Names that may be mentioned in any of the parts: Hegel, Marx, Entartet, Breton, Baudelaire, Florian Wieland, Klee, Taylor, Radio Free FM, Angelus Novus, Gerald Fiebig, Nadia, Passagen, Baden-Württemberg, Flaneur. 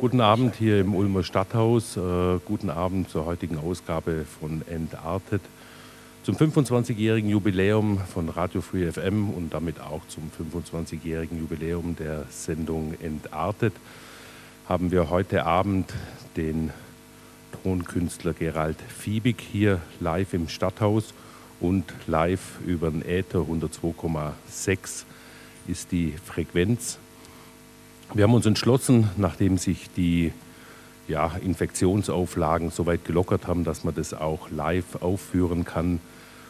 Guten Abend hier im Ulmer Stadthaus. Guten Abend zur heutigen Ausgabe von Entartet. Zum 25-jährigen Jubiläum von Radio Free FM und damit auch zum 25-jährigen Jubiläum der Sendung Entartet haben wir heute Abend den Tonkünstler Gerald Fiebig hier live im Stadthaus und live über den Äther. 102,6 ist die Frequenz. Wir haben uns entschlossen, nachdem sich die Infektionsauflagen so weit gelockert haben, dass man das auch live aufführen kann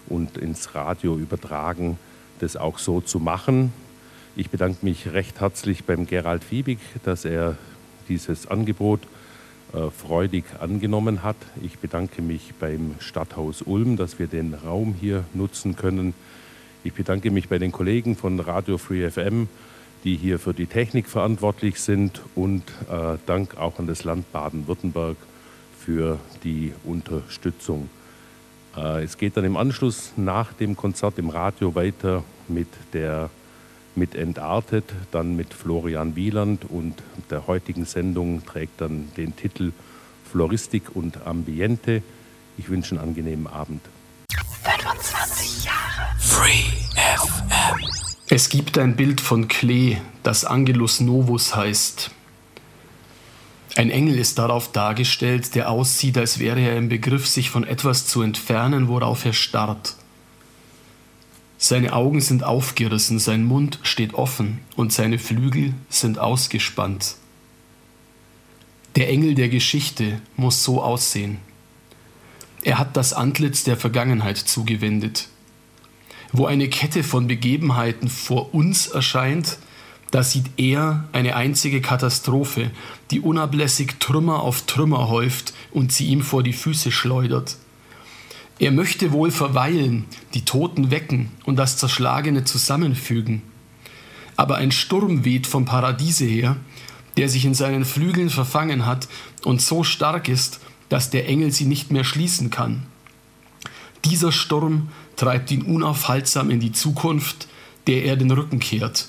und ins Radio übertragen, das auch so zu machen. Ich bedanke mich recht herzlich beim Gerald Fiebig, dass er dieses Angebot freudig angenommen hat. Ich bedanke mich beim Stadthaus Ulm, dass wir den Raum hier nutzen können. Ich bedanke mich bei den Kollegen von Radio Free FM, die hier für die Technik verantwortlich sind, und Dank auch an das Land Baden-Württemberg für die Unterstützung. Es geht dann im Anschluss nach dem Konzert im Radio weiter mit Entartet, dann mit Florian Wieland, und der heutigen Sendung trägt dann den Titel Floristik und Ambiente. Ich wünsche einen angenehmen Abend. 25 Jahre Free FM. Es gibt ein Bild von Klee, das Angelus Novus heißt. Ein Engel ist darauf dargestellt, der aussieht, als wäre er im Begriff, sich von etwas zu entfernen, worauf er starrt. Seine Augen sind aufgerissen, sein Mund steht offen und seine Flügel sind ausgespannt. Der Engel der Geschichte muss so aussehen. Er hat das Antlitz der Vergangenheit zugewendet. Wo eine Kette von Begebenheiten vor uns erscheint, da sieht er eine einzige Katastrophe, die unablässig Trümmer auf Trümmer häuft und sie ihm vor die Füße schleudert. Er möchte wohl verweilen, die Toten wecken und das Zerschlagene zusammenfügen. Aber ein Sturm weht vom Paradiese her, der sich in seinen Flügeln verfangen hat und so stark ist, dass der Engel sie nicht mehr schließen kann. Dieser Sturm treibt ihn unaufhaltsam in die Zukunft, der er den Rücken kehrt,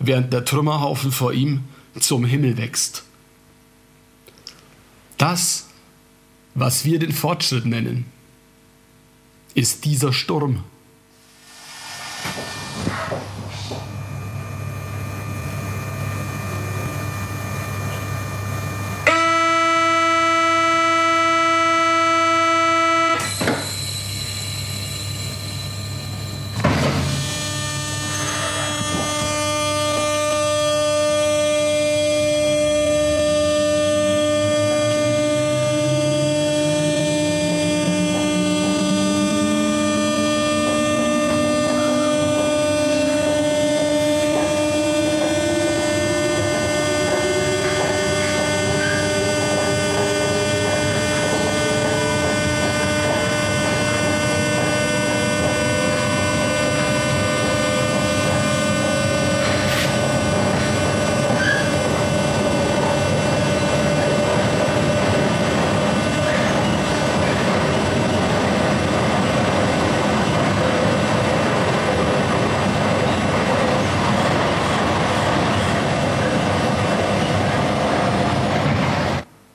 während der Trümmerhaufen vor ihm zum Himmel wächst. Das, was wir den Fortschritt nennen, ist dieser Sturm.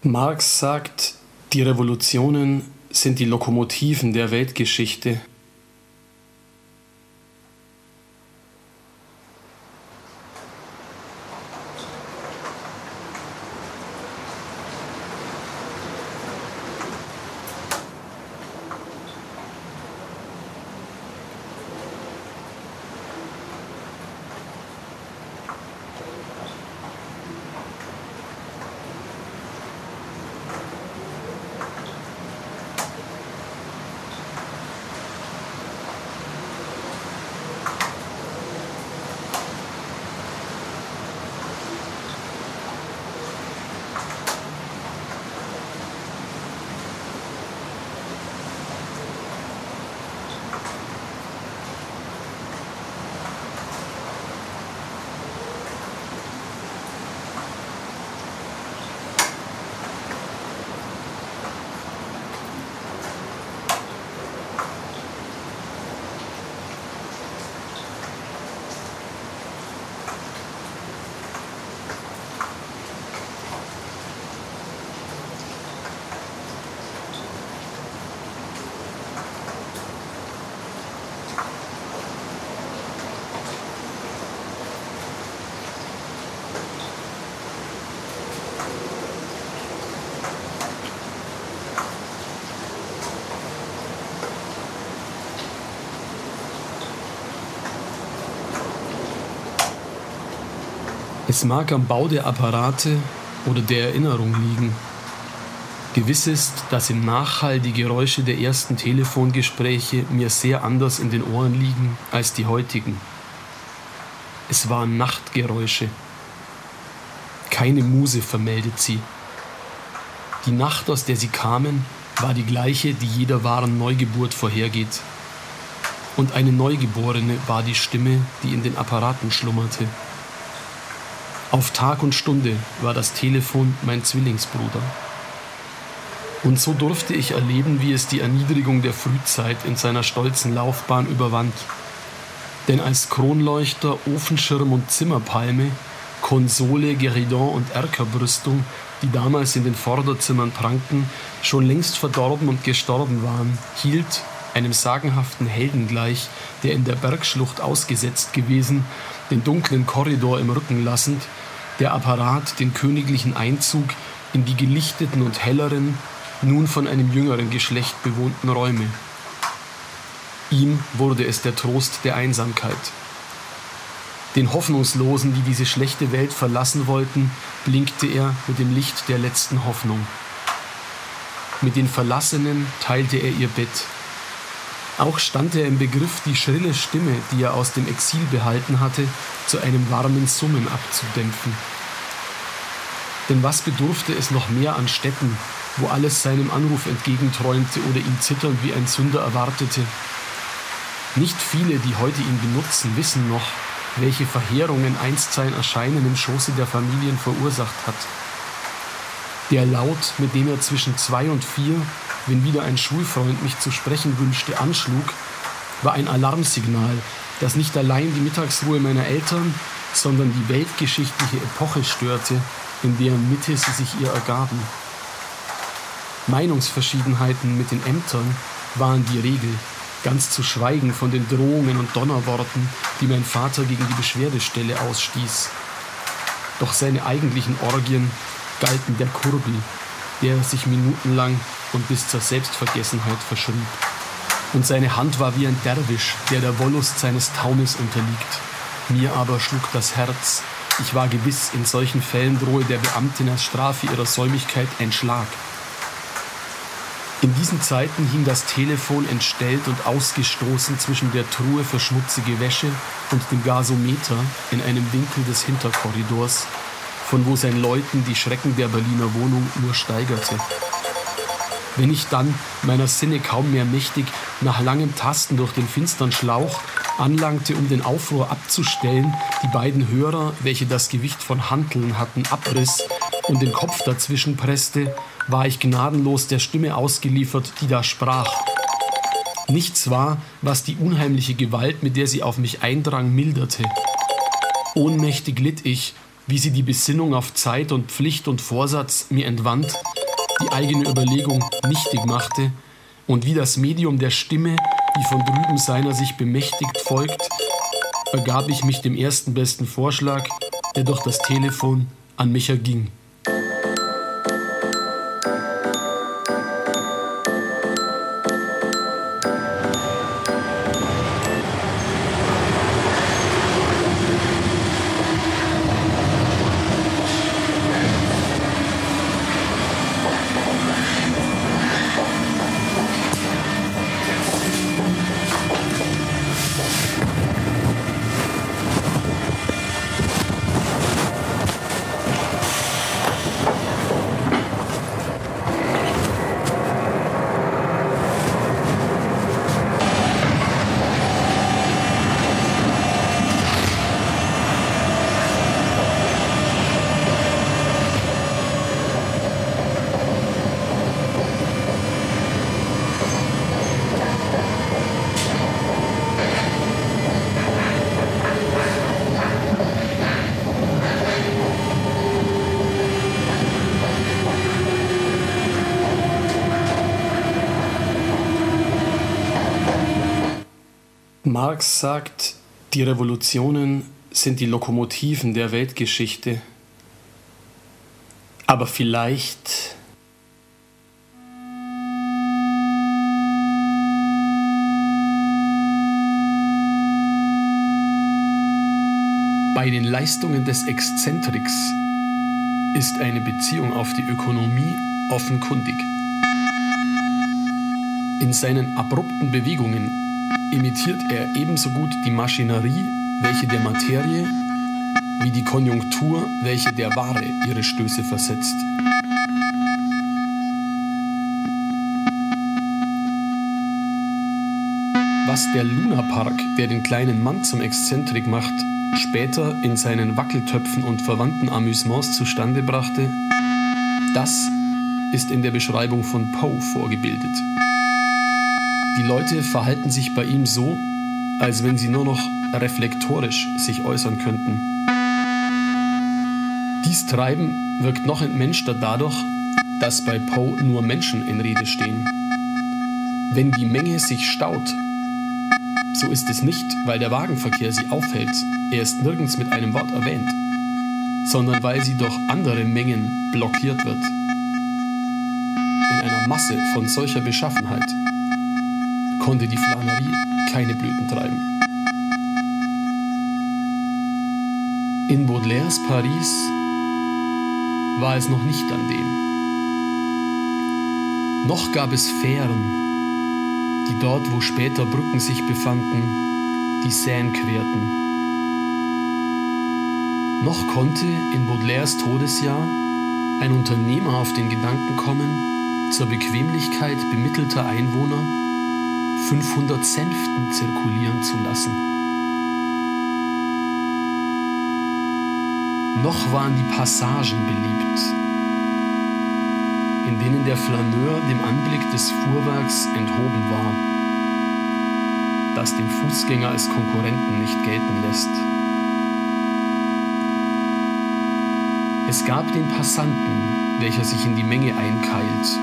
Marx sagt, die Revolutionen sind die Lokomotiven der Weltgeschichte. Es mag am Bau der Apparate oder der Erinnerung liegen. Gewiss ist, dass in Nachhall die Geräusche der ersten Telefongespräche mir sehr anders in den Ohren liegen als die heutigen. Es waren Nachtgeräusche. Keine Muse vermeldet sie. Die Nacht, aus der sie kamen, war die gleiche, die jeder wahren Neugeburt vorhergeht. Und eine Neugeborene war die Stimme, die in den Apparaten schlummerte. Auf Tag und Stunde war das Telefon mein Zwillingsbruder. Und so durfte ich erleben, wie es die Erniedrigung der Frühzeit in seiner stolzen Laufbahn überwand. Denn als Kronleuchter, Ofenschirm und Zimmerpalme, Konsole, Gueridon und Erkerbrüstung, die damals in den Vorderzimmern prangten, schon längst verdorben und gestorben waren, hielt, einem sagenhaften Helden gleich, der in der Bergschlucht ausgesetzt gewesen, den dunklen Korridor im Rücken lassend, der Apparat den königlichen Einzug in die gelichteten und helleren, nun von einem jüngeren Geschlecht bewohnten Räume. Ihm wurde es der Trost der Einsamkeit. Den Hoffnungslosen, die diese schlechte Welt verlassen wollten, blinkte er mit dem Licht der letzten Hoffnung. Mit den Verlassenen teilte er ihr Bett. Auch stand er im Begriff, die schrille Stimme, die er aus dem Exil behalten hatte, zu einem warmen Summen abzudämpfen. Denn was bedurfte es noch mehr an Städten, wo alles seinem Anruf entgegenträumte oder ihn zitternd wie ein Sünder erwartete? Nicht viele, die heute ihn benutzen, wissen noch, welche Verheerungen einst sein Erscheinen im Schoße der Familien verursacht hat. Der Laut, mit dem er zwischen 2 und 4, wenn wieder ein Schulfreund mich zu sprechen wünschte, anschlug, war ein Alarmsignal, das nicht allein die Mittagsruhe meiner Eltern, sondern die weltgeschichtliche Epoche störte, in deren Mitte sie sich ihr ergaben. Meinungsverschiedenheiten mit den Ämtern waren die Regel, ganz zu schweigen von den Drohungen und Donnerworten, die mein Vater gegen die Beschwerdestelle ausstieß. Doch seine eigentlichen Orgien galten der Kurbel, der sich minutenlang und bis zur Selbstvergessenheit verschrieb. Und seine Hand war wie ein Derwisch, der Wollust seines Taumes unterliegt. Mir aber schlug das Herz. Ich war gewiss, in solchen Fällen drohe der Beamtin als Strafe ihrer Säumigkeit ein Schlag. In diesen Zeiten hing das Telefon entstellt und ausgestoßen zwischen der Truhe für schmutzige Wäsche und dem Gasometer in einem Winkel des Hinterkorridors, von wo sein Läuten die Schrecken der Berliner Wohnung nur steigerte. Wenn ich dann, meiner Sinne kaum mehr mächtig, nach langem Tasten durch den finstern Schlauch anlangte, um den Aufruhr abzustellen, die beiden Hörer, welche das Gewicht von Hanteln hatten, abriss und den Kopf dazwischen presste, war ich gnadenlos der Stimme ausgeliefert, die da sprach. Nichts war, was die unheimliche Gewalt, mit der sie auf mich eindrang, milderte. Ohnmächtig litt ich, wie sie die Besinnung auf Zeit und Pflicht und Vorsatz mir entwand, die eigene Überlegung nichtig machte und wie das Medium der Stimme, die von drüben seiner sich bemächtigt folgt, ergab ich mich dem ersten besten Vorschlag, der durch das Telefon an mich erging. Marx sagt, die Revolutionen sind die Lokomotiven der Weltgeschichte. Aber vielleicht... Bei den Leistungen des Exzentriks ist eine Beziehung auf die Ökonomie offenkundig. In seinen abrupten Bewegungen imitiert er ebenso gut die Maschinerie, welche der Materie, wie die Konjunktur, welche der Ware ihre Stöße versetzt. Was der Lunapark, der den kleinen Mann zum Exzentrik macht, später in seinen Wackeltöpfen und verwandten Amüsements zustande brachte, das ist in der Beschreibung von Poe vorgebildet. Die Leute verhalten sich bei ihm so, als wenn sie nur noch reflektorisch sich äußern könnten. Dies Treiben wirkt noch entmenschter dadurch, dass bei Poe nur Menschen in Rede stehen. Wenn die Menge sich staut, so ist es nicht, weil der Wagenverkehr sie aufhält, er ist nirgends mit einem Wort erwähnt, sondern weil sie durch andere Mengen blockiert wird. In einer Masse von solcher Beschaffenheit konnte die Flanerie keine Blüten treiben. In Baudelaires Paris war es noch nicht an dem. Noch gab es Fähren, die dort, wo später Brücken sich befanden, die Seine querten. Noch konnte in Baudelaires Todesjahr ein Unternehmer auf den Gedanken kommen, zur Bequemlichkeit bemittelter Einwohner 500 Sänften zirkulieren zu lassen. Noch waren die Passagen beliebt, in denen der Flaneur dem Anblick des Fuhrwerks enthoben war, das den Fußgänger als Konkurrenten nicht gelten lässt. Es gab den Passanten, welcher sich in die Menge einkeilt.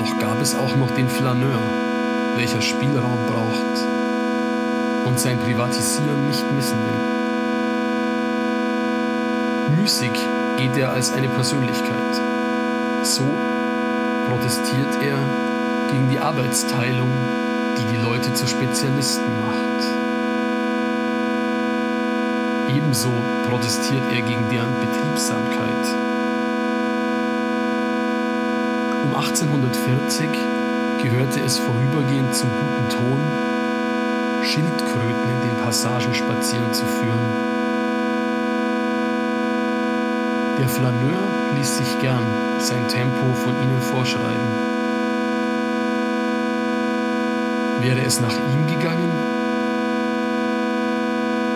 Doch gab es auch noch den Flaneur, welcher Spielraum braucht und sein Privatisieren nicht missen will. Müßig geht er als eine Persönlichkeit. So protestiert er gegen die Arbeitsteilung, die die Leute zu Spezialisten macht. Ebenso protestiert er gegen deren Betriebsamkeit. Um 1840 gehörte es vorübergehend zum guten Ton, Schildkröten in den Passagen spazieren zu führen. Der Flaneur ließ sich gern sein Tempo von ihnen vorschreiben. Wäre es nach ihm gegangen,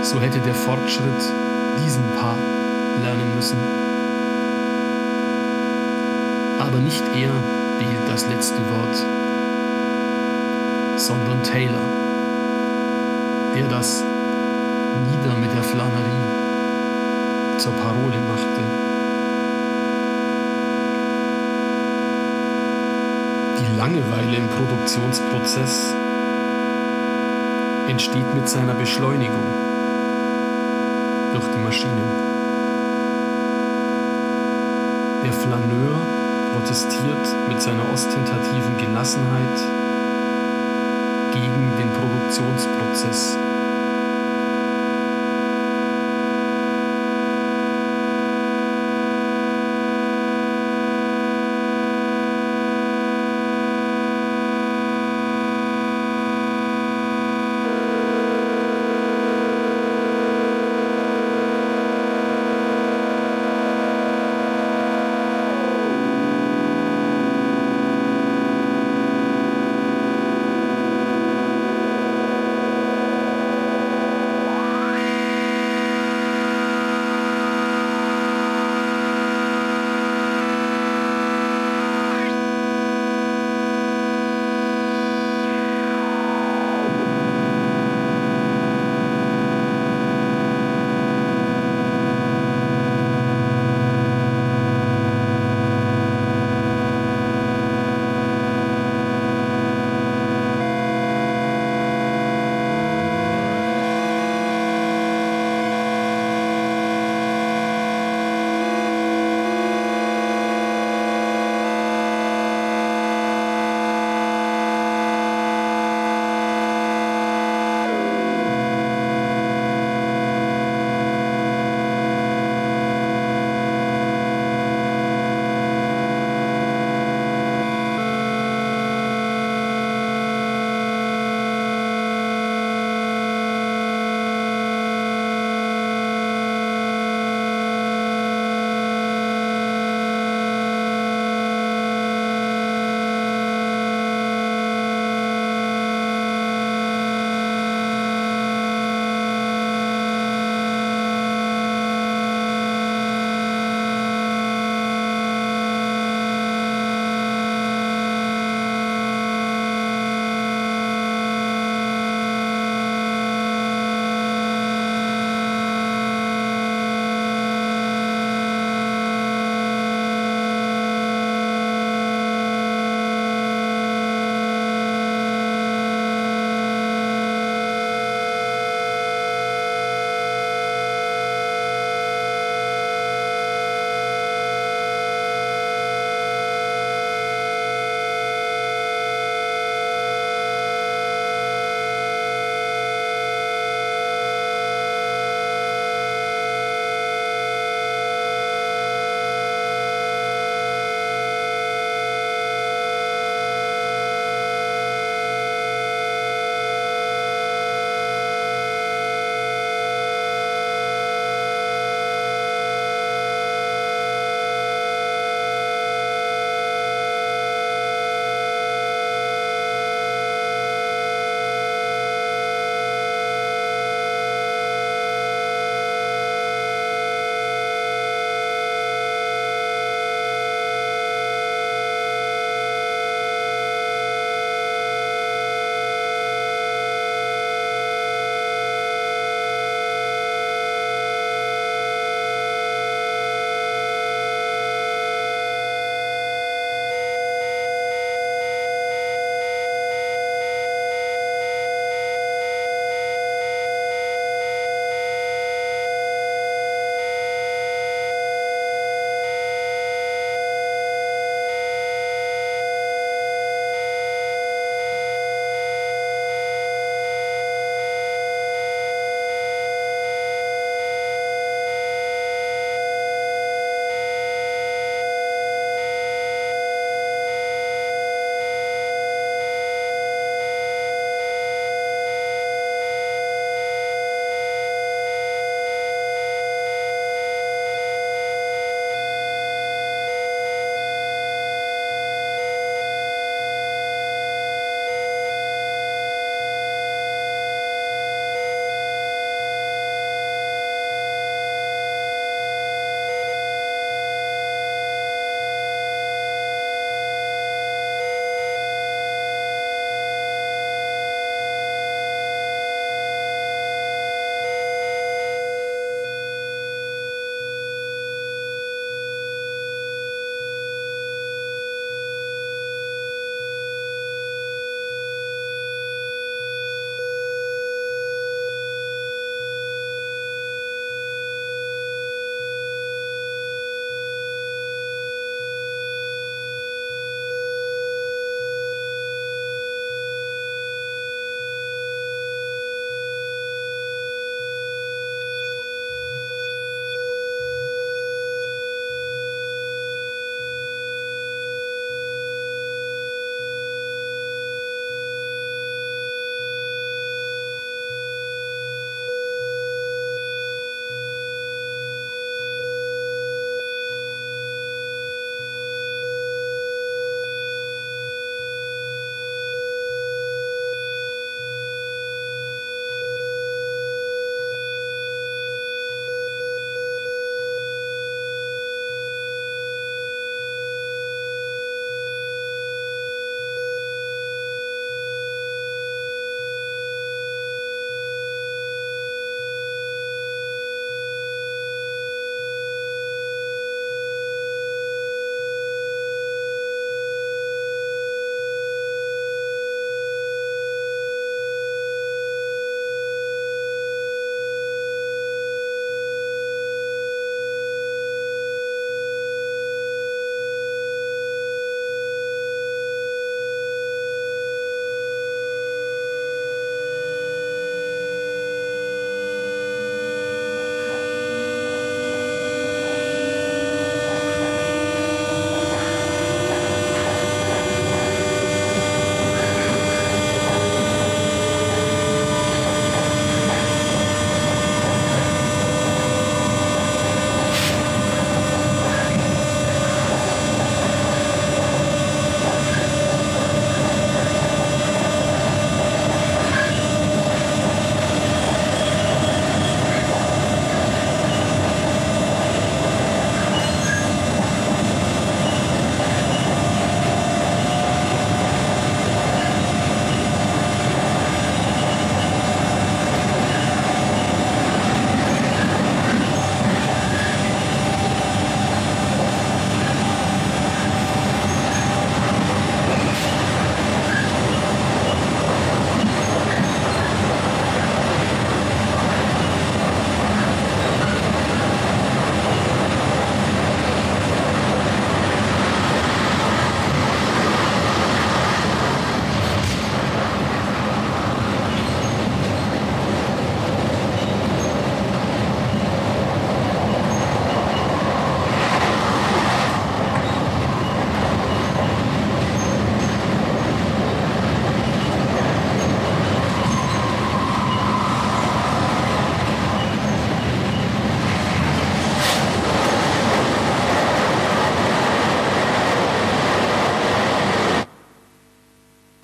so hätte der Fortschritt diesen Part lernen müssen. Aber nicht er behielt das letzte Wort, sondern Taylor, der das Nieder mit der Flanerie zur Parole machte. Die Langeweile im Produktionsprozess entsteht mit seiner Beschleunigung durch die Maschinen. Der Flaneur protestiert mit seiner ostentativen Gelassenheit gegen den Produktionsprozess.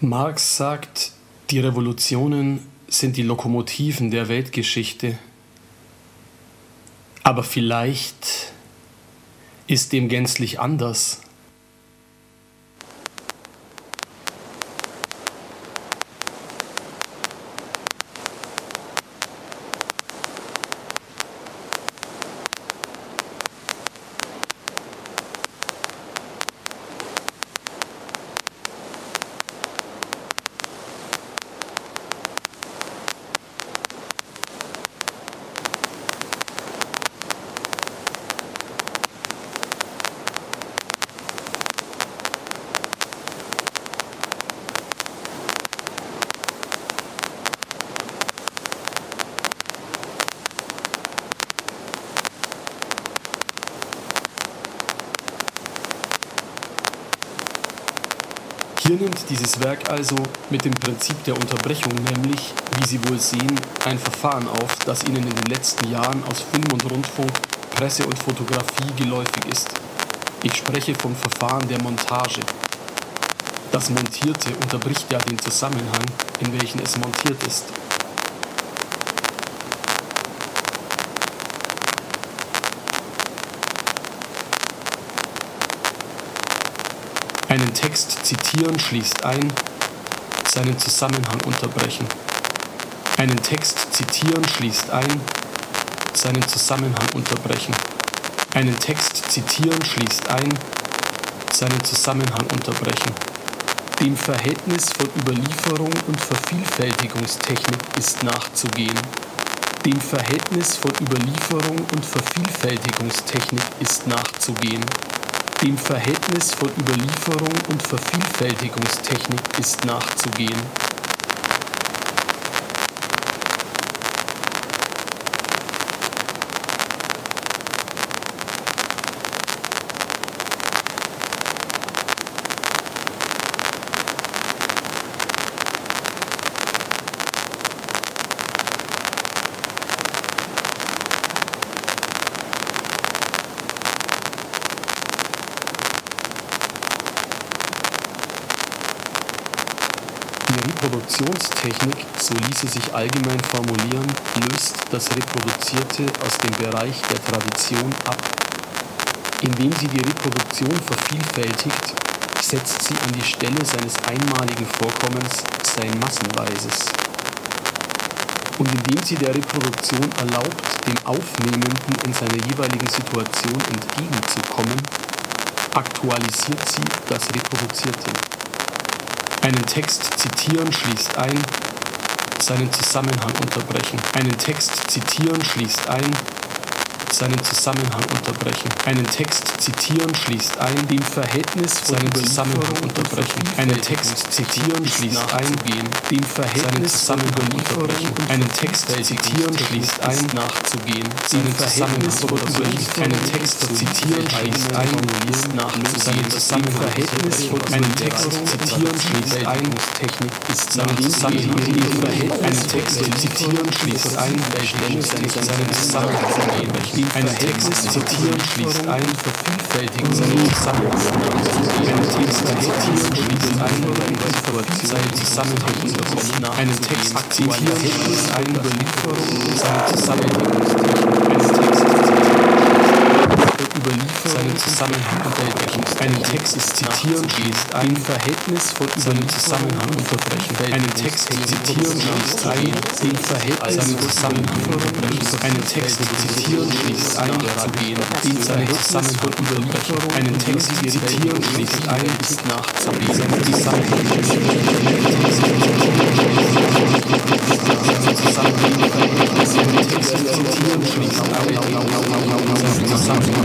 Marx sagt, die Revolutionen sind die Lokomotiven der Weltgeschichte. Aber vielleicht ist dem gänzlich anders. Hier nimmt dieses Werk also mit dem Prinzip der Unterbrechung, nämlich, wie Sie wohl sehen, ein Verfahren auf, das Ihnen in den letzten Jahren aus Film und Rundfunk, Presse und Fotografie geläufig ist. Ich spreche vom Verfahren der Montage. Das Montierte unterbricht ja den Zusammenhang, in welchen es montiert ist. Einen Text zitieren schließt ein, seinen Zusammenhang unterbrechen. Einen Text zitieren schließt ein, seinen Zusammenhang unterbrechen. Einen Text zitieren schließt ein, seinen Zusammenhang unterbrechen. Dem Verhältnis von Überlieferung und Vervielfältigungstechnik ist nachzugehen. Dem Verhältnis von Überlieferung und Vervielfältigungstechnik ist nachzugehen. Dem Verhältnis von Überlieferung und Vervielfältigungstechnik ist nachzugehen. Reproduktionstechnik, so ließe sich allgemein formulieren, löst das Reproduzierte aus dem Bereich der Tradition ab. Indem sie die Reproduktion vervielfältigt, setzt sie an die Stelle seines einmaligen Vorkommens sein massenweises. Und indem sie der Reproduktion erlaubt, dem Aufnehmenden in seiner jeweiligen Situation entgegenzukommen, aktualisiert sie das Reproduzierte. Einen Text zitieren schließt ein, seinen Zusammenhang unterbrechen. Einen Text zitieren schließt ein, seinen Zusammenhang unterbrechen. Einen Text zitieren schließt ein, dem Verhältnis von seinen Zusammenhang unterbrechen. Einen Text zitieren schließt ein, dem Verhältnis seinen Zusammenhang unterbrechen. Einen Text zitieren schließt ein, nachzugehen, seinen Zusammenhang unterbrechen. Einen Text zitieren schließt ein, seinen Zusammenhang unterbrechen. Einen Text zitieren schließt ein, Technik ist seinen Zusammenhang unterbrechen. Einen Text zitieren schließt ein, seinen Zusammenhang unterbrechen. Einen Text zitieren schließt ein, vervielfältigen seinen Zusammenhang. Einen Text zitieren schließt ein, seinen Zusammenhang unterbrechen. Einen Text zitieren schließt ein, Überlieferung seinen Zusammenhang. Einen Text Überlieferung seinen Zusammenhang unterbrechen. Einen Text zitieren schließt ein, Verhältnis von seinem Zusammenhang unterbrechen. Einen Text zitieren schließt ein, den Verhältnis seinen Zusammenhang unterbrechen. Einen Text zitieren schließt ein, den seinen Zusammenhang unterbrechen. Einen Text zitieren schließt ein, nachzugehen, seinen Zusammenhang unterbrechen. Einen Text zitieren schließt ein, Zusammenhang.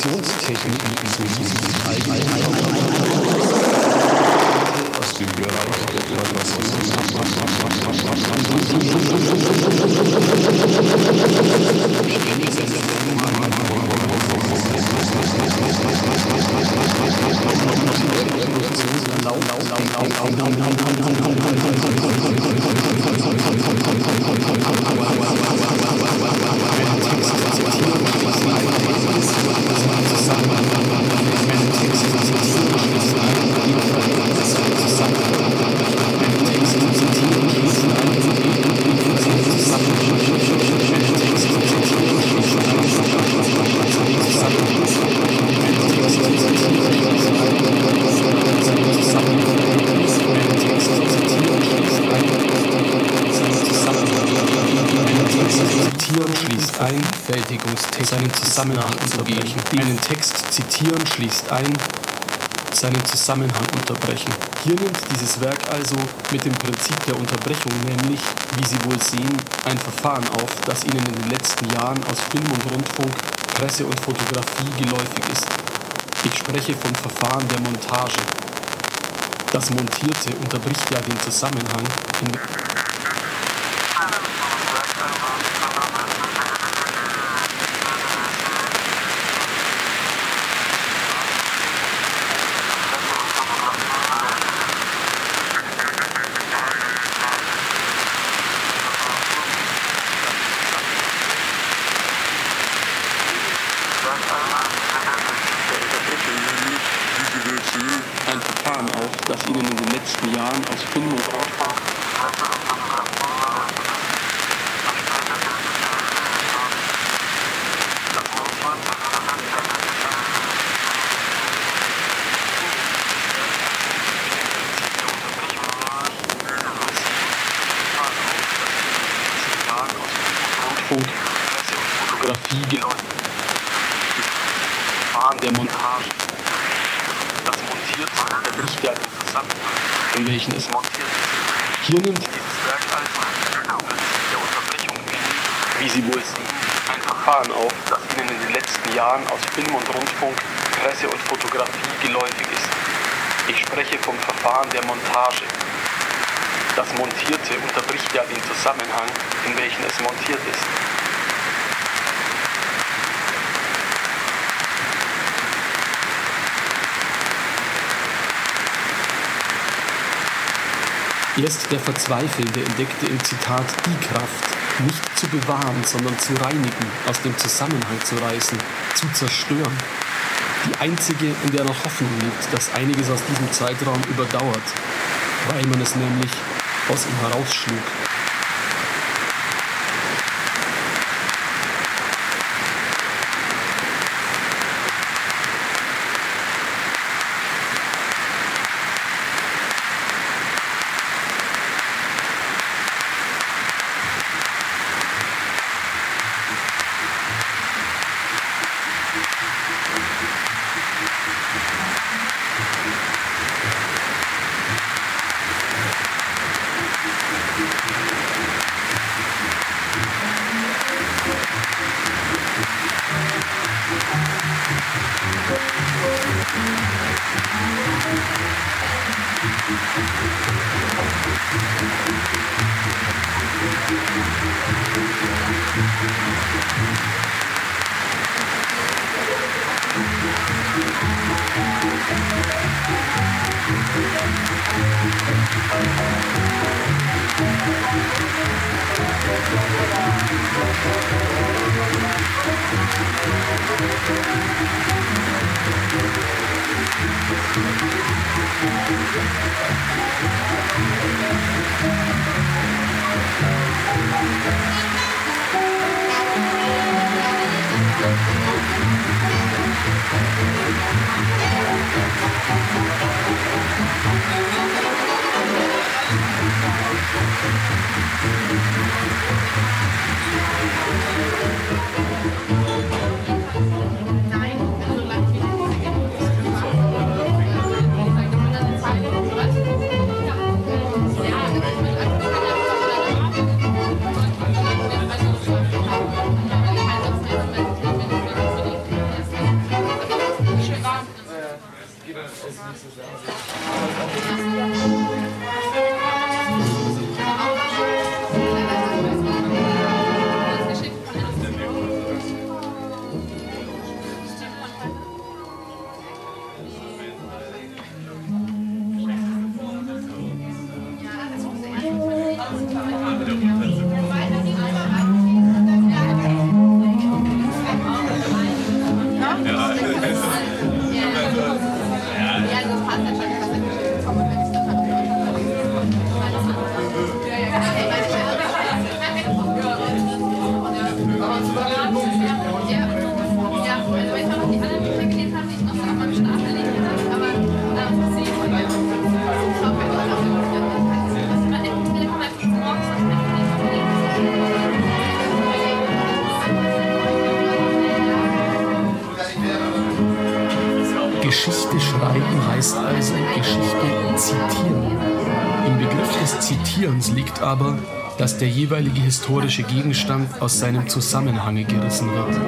Kommunikationstechniken zu aus dem seinen Zusammenhang unterbrechen. Hier nimmt dieses Werk also mit dem Prinzip der Unterbrechung, nämlich, wie Sie wohl sehen, ein Verfahren auf, das Ihnen in den letzten Jahren aus Film und Rundfunk, Presse und Fotografie geläufig ist. Ich spreche vom Verfahren der Montage. Das Montierte unterbricht ja den Zusammenhang in Erst der Verzweifelnde entdeckte im Zitat die Kraft, nicht zu bewahren, sondern zu reinigen, aus dem Zusammenhang zu reißen, zu zerstören. Die einzige, in der noch Hoffnung liegt, dass einiges aus diesem Zeitraum überdauert, weil man es nämlich aus ihm herausschlug. Geschichte schreiben heißt also Geschichte zitieren. Im Begriff des Zitierens liegt aber, dass der jeweilige historische Gegenstand aus seinem Zusammenhange gerissen wird.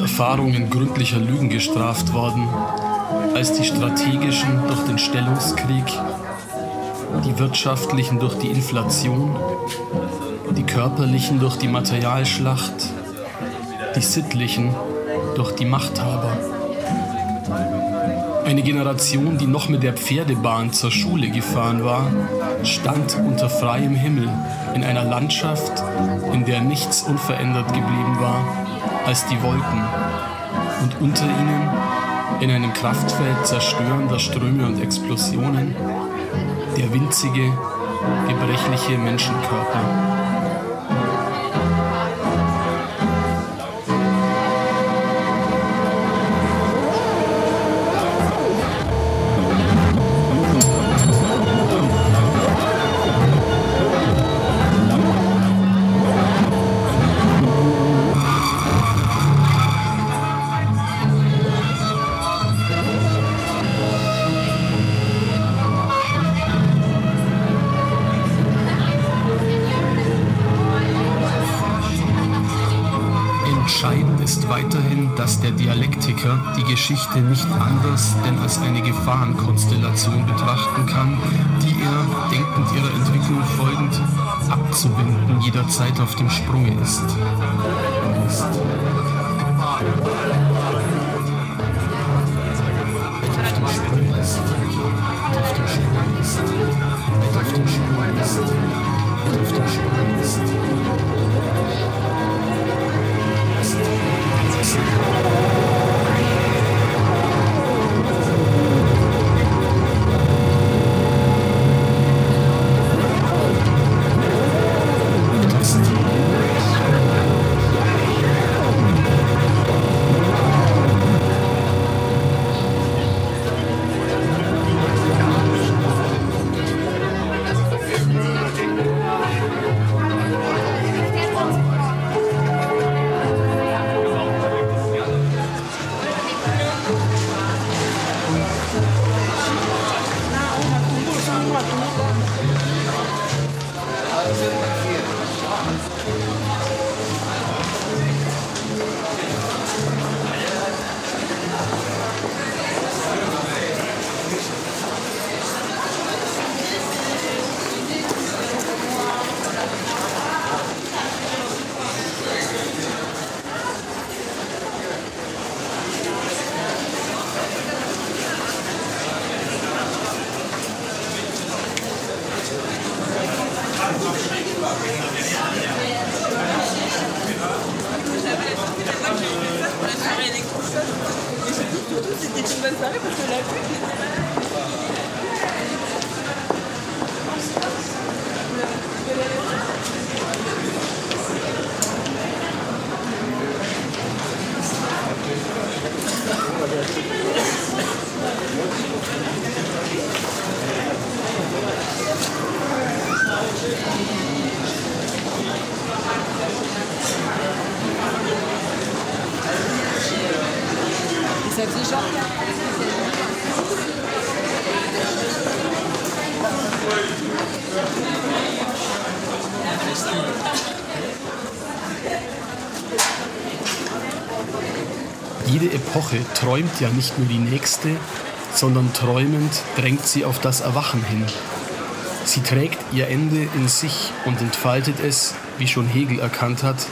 Erfahrungen gründlicher Lügen gestraft worden, als die strategischen durch den Stellungskrieg, die wirtschaftlichen durch die Inflation, die körperlichen durch die Materialschlacht, die sittlichen durch die Machthaber. Eine Generation, die noch mit der Pferdebahn zur Schule gefahren war, stand unter freiem Himmel in einer Landschaft, in der nichts unverändert geblieben war als die Wolken und unter ihnen, in einem Kraftfeld zerstörender Ströme und Explosionen, der winzige, gebrechliche Menschenkörper. Dass der Dialektiker die Geschichte nicht anders denn als eine Gefahrenkonstellation betrachten kann, die er, denkend ihrer Entwicklung folgend, abzuwenden jederzeit auf dem Sprung ist. savez, parce que la pub était malade. Ça faisait genre Jede Epoche träumt ja nicht nur die nächste, sondern träumend drängt sie auf das Erwachen hin. Sie trägt ihr Ende in sich und entfaltet es, wie schon Hegel erkannt hat,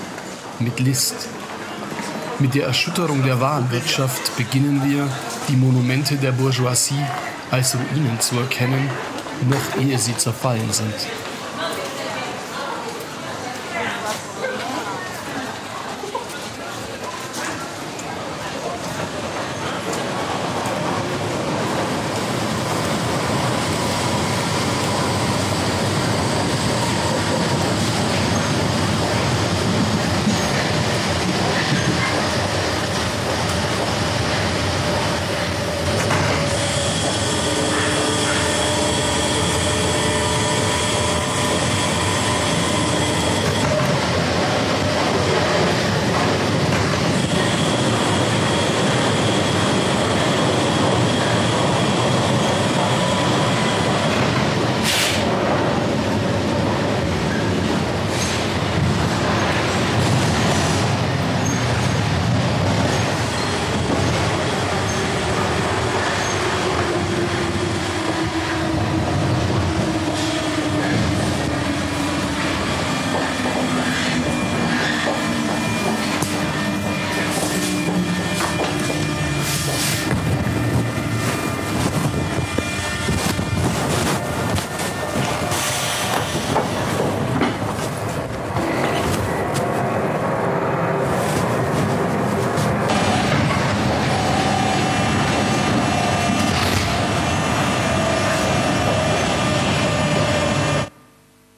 mit List. Mit der Erschütterung der Warenwirtschaft beginnen wir, die Monumente der Bourgeoisie als Ruinen zu erkennen, noch ehe sie zerfallen sind.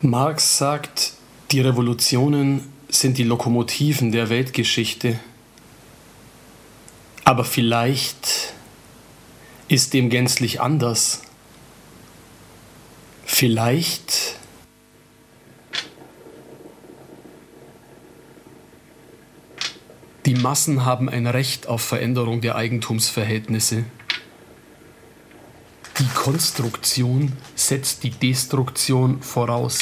Marx sagt, die Revolutionen sind die Lokomotiven der Weltgeschichte. Aber vielleicht ist dem gänzlich anders. Vielleicht die Massen haben ein Recht auf Veränderung der Eigentumsverhältnisse. Die Konstruktion setzt die Destruktion voraus.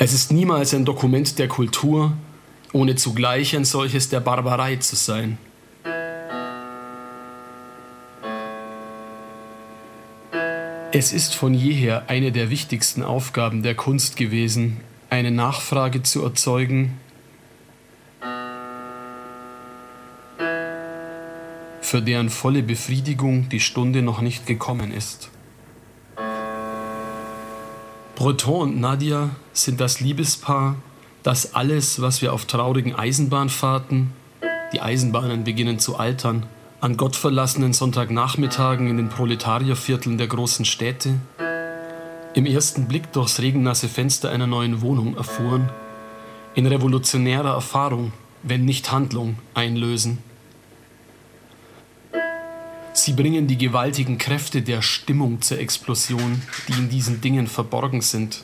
Es ist niemals ein Dokument der Kultur, ohne zugleich ein solches der Barbarei zu sein. Es ist von jeher eine der wichtigsten Aufgaben der Kunst gewesen, eine Nachfrage zu erzeugen, für deren volle Befriedigung die Stunde noch nicht gekommen ist. Breton und Nadia sind das Liebespaar, das alles, was wir auf traurigen Eisenbahnfahrten, die Eisenbahnen beginnen zu altern, an gottverlassenen Sonntagnachmittagen in den Proletariervierteln der großen Städte, im ersten Blick durchs regennasse Fenster einer neuen Wohnung erfuhren, in revolutionärer Erfahrung, wenn nicht Handlung, einlösen. Sie bringen die gewaltigen Kräfte der Stimmung zur Explosion, die in diesen Dingen verborgen sind.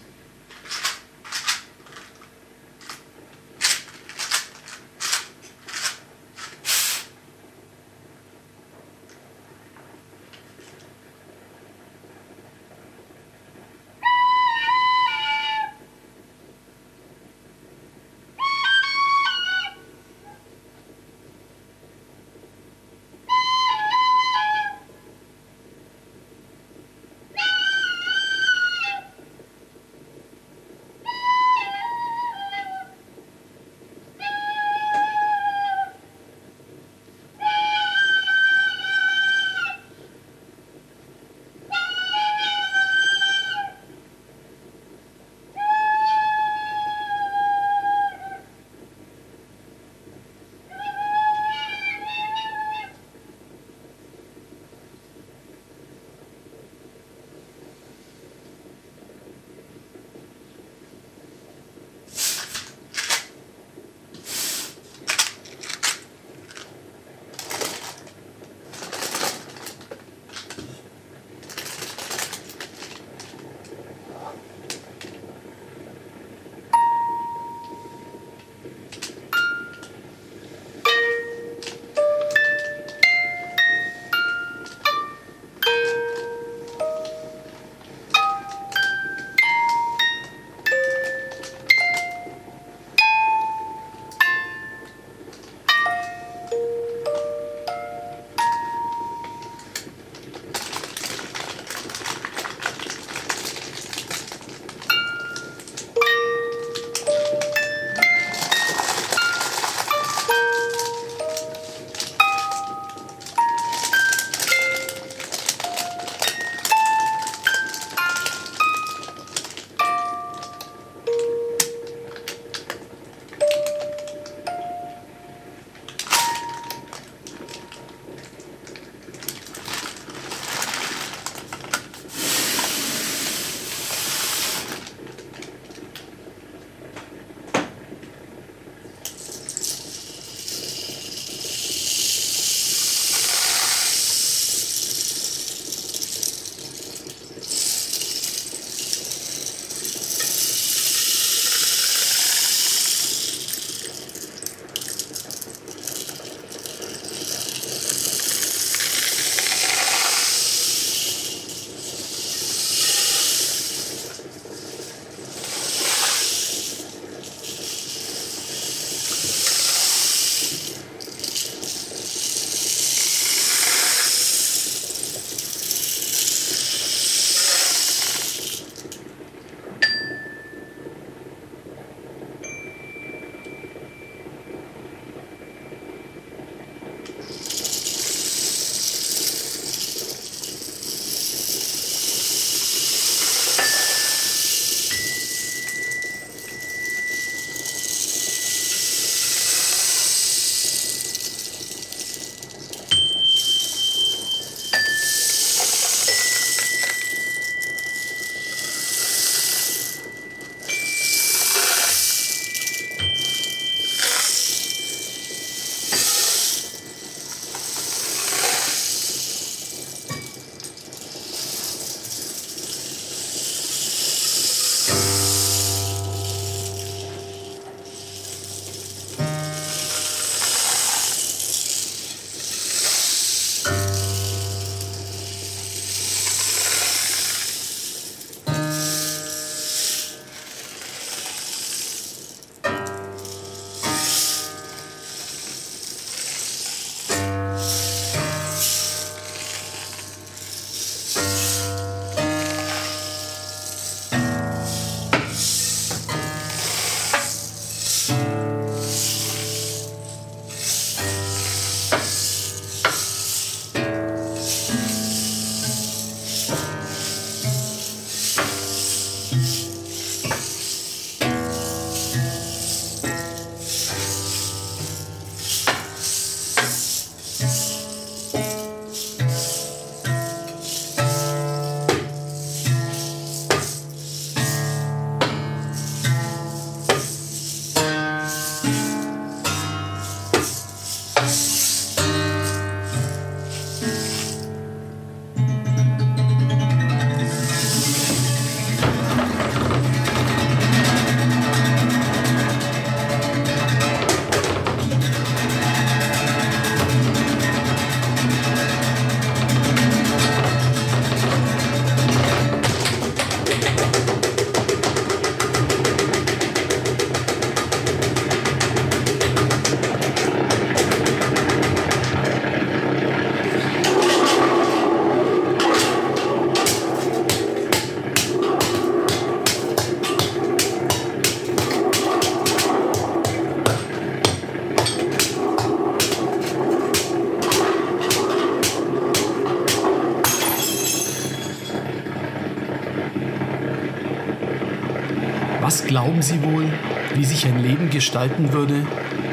Glauben Sie wohl, wie sich ein Leben gestalten würde,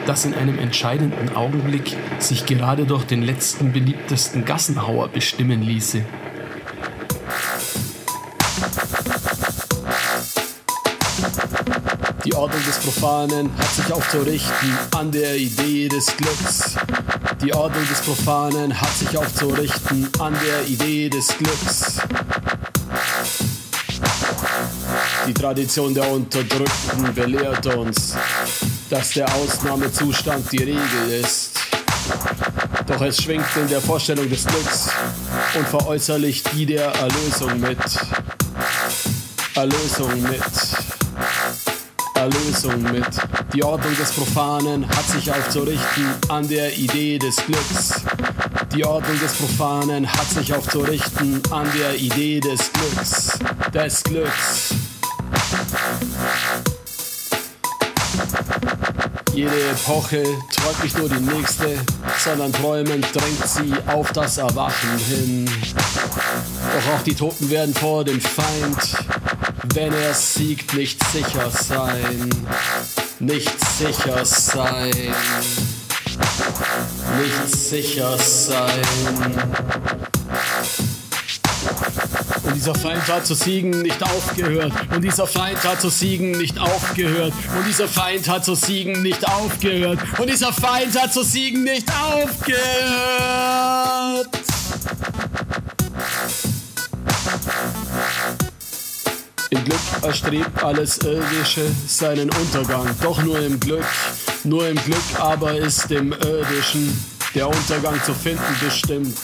das in einem entscheidenden Augenblick sich gerade durch den letzten beliebtesten Gassenhauer bestimmen ließe? Die Ordnung des Profanen hat sich aufzurichten an der Idee des Glücks. Die Ordnung des Profanen hat sich aufzurichten an der Idee des Glücks. Die Tradition der Unterdrückten belehrt uns, dass der Ausnahmezustand die Regel ist. Doch es schwingt in der Vorstellung des Glücks und veräußerlicht die der Erlösung mit. Erlösung mit. Erlösung mit. Die Ordnung des Profanen hat sich aufzurichten an der Idee des Glücks. Die Ordnung des Profanen hat sich aufzurichten an der Idee des Glücks. Des Glücks. Jede Epoche träumt nicht nur die nächste, sondern träumend drängt sie auf das Erwachen hin. Doch auch die Toten werden vor dem Feind, wenn er siegt, nicht sicher sein. Nicht sicher sein. Nicht sicher sein. Und dieser Feind hat zu siegen nicht aufgehört. Und dieser Feind hat zu siegen nicht aufgehört. Und dieser Feind hat zu siegen nicht aufgehört. Und dieser Feind hat zu siegen nicht aufgehört. Im Glück erstrebt alles Irdische seinen Untergang. Doch nur im Glück aber ist im Irdischen der Untergang zu finden bestimmt.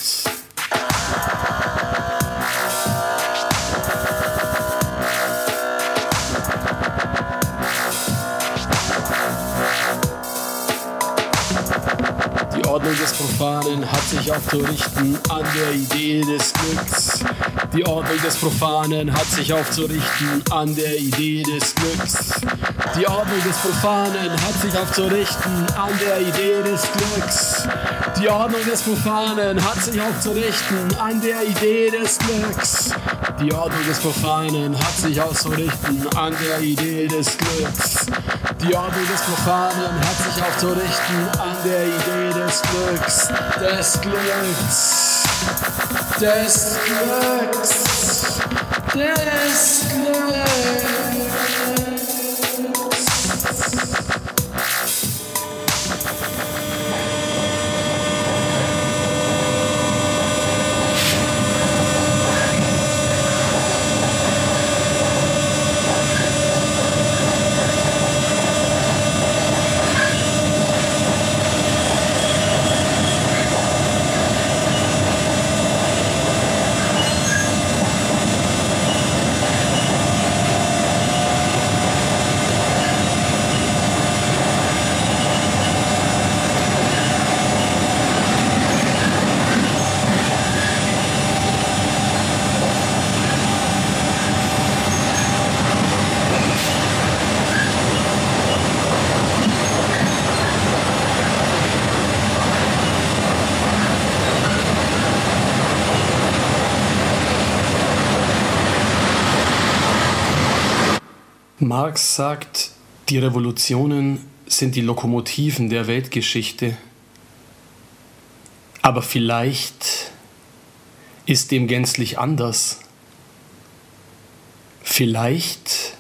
Die Ordnung des Profanen hat sich aufzurichten an der Idee des Glücks. Die Ordnung des Profanen hat sich aufzurichten an der Idee des Glücks. Die Ordnung des Profanen hat sich aufzurichten an der Idee des Glücks. Die Ordnung des Profanen hat sich aufzurichten an der Idee des Glücks. Die Ordnung des Profanen hat sich aufzurichten an der Idee des Glücks. Die Ordnung des Profanen hat sich aufzurichten an der Idee des Glücks, des Glücks, des Glücks, des Marx sagt, die Revolutionen sind die Lokomotiven der Weltgeschichte. Aber vielleicht ist dem gänzlich anders. Vielleicht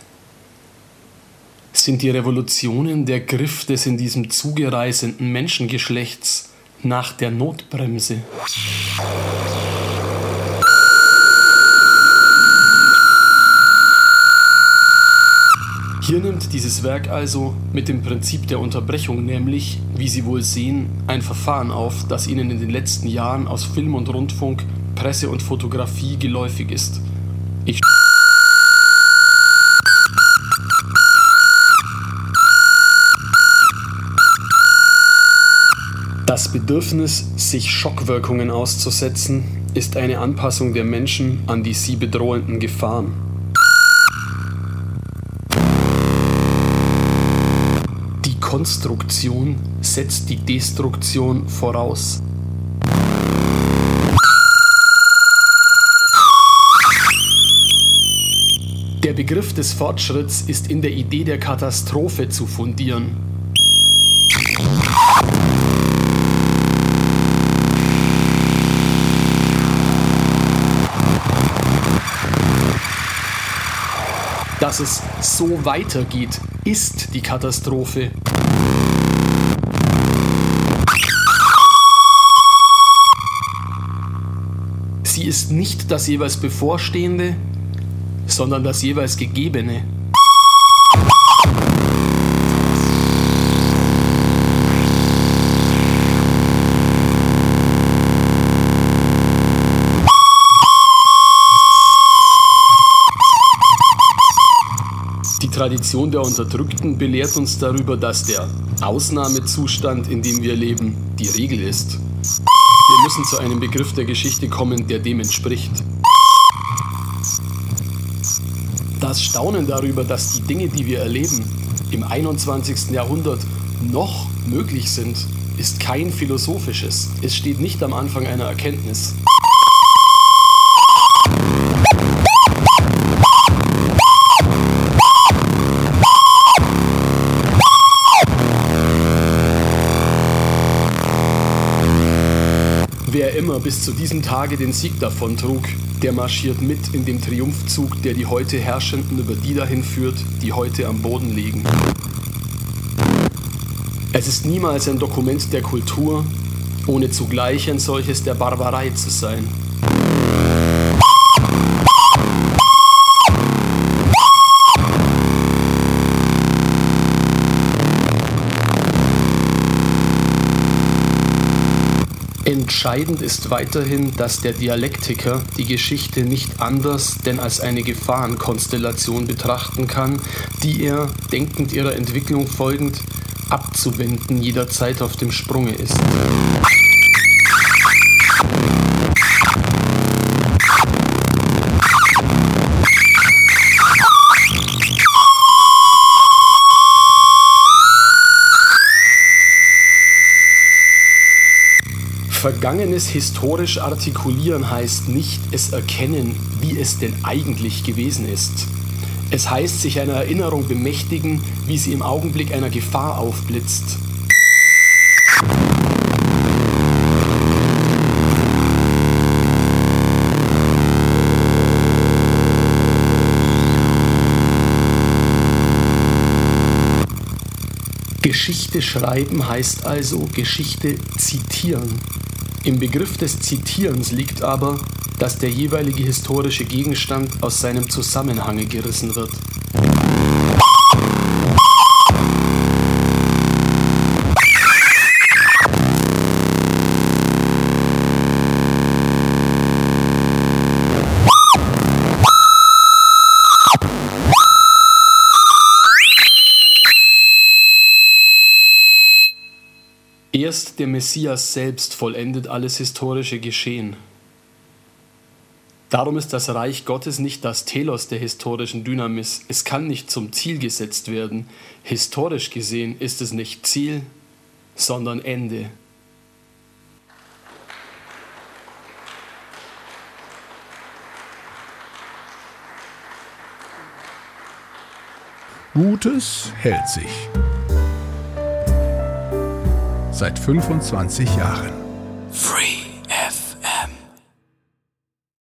sind die Revolutionen der Griff des in diesem Zuge reisenden Menschengeschlechts nach der Notbremse. Hier nimmt dieses Werk also mit dem Prinzip der Unterbrechung, nämlich, wie Sie wohl sehen, ein Verfahren auf, das Ihnen in den letzten Jahren aus Film und Rundfunk, Presse und Fotografie geläufig ist. Das Bedürfnis, sich Schockwirkungen auszusetzen, ist eine Anpassung der Menschen an die sie bedrohenden Gefahren. Konstruktion setzt die Destruktion voraus. Der Begriff des Fortschritts ist in der Idee der Katastrophe zu fundieren. Dass es so weitergeht, ist die Katastrophe. Sie ist nicht das jeweils Bevorstehende, sondern das jeweils Gegebene. Die Tradition der Unterdrückten belehrt uns darüber, dass der Ausnahmezustand, in dem wir leben, die Regel ist. Wir müssen zu einem Begriff der Geschichte kommen, der dem entspricht. Das Staunen darüber, dass die Dinge, die wir erleben, im 21. Jahrhundert noch möglich sind, ist kein philosophisches. Es steht nicht am Anfang einer Erkenntnis. Wer immer bis zu diesem Tage den Sieg davontrug, der marschiert mit in dem Triumphzug, der die heute Herrschenden über die dahin führt, die heute am Boden liegen. Es ist niemals ein Dokument der Kultur, ohne zugleich ein solches der Barbarei zu sein. Entscheidend ist weiterhin, dass der Dialektiker die Geschichte nicht anders denn als eine Gefahrenkonstellation betrachten kann, die er, denkend ihrer Entwicklung folgend, abzuwenden jederzeit auf dem Sprunge ist. Vergangenes historisch artikulieren heißt nicht, es erkennen, wie es denn eigentlich gewesen ist. Es heißt, sich einer Erinnerung bemächtigen, wie sie im Augenblick einer Gefahr aufblitzt. Geschichte schreiben heißt also Geschichte zitieren. Im Begriff des Zitierens liegt aber, dass der jeweilige historische Gegenstand aus seinem Zusammenhange gerissen wird. Erst der Messias selbst vollendet alles historische Geschehen. Darum ist das Reich Gottes nicht das Telos der historischen Dynamis. Es kann nicht zum Ziel gesetzt werden. Historisch gesehen ist es nicht Ziel, sondern Ende. Gutes hält sich. Seit 25 Jahren. Free.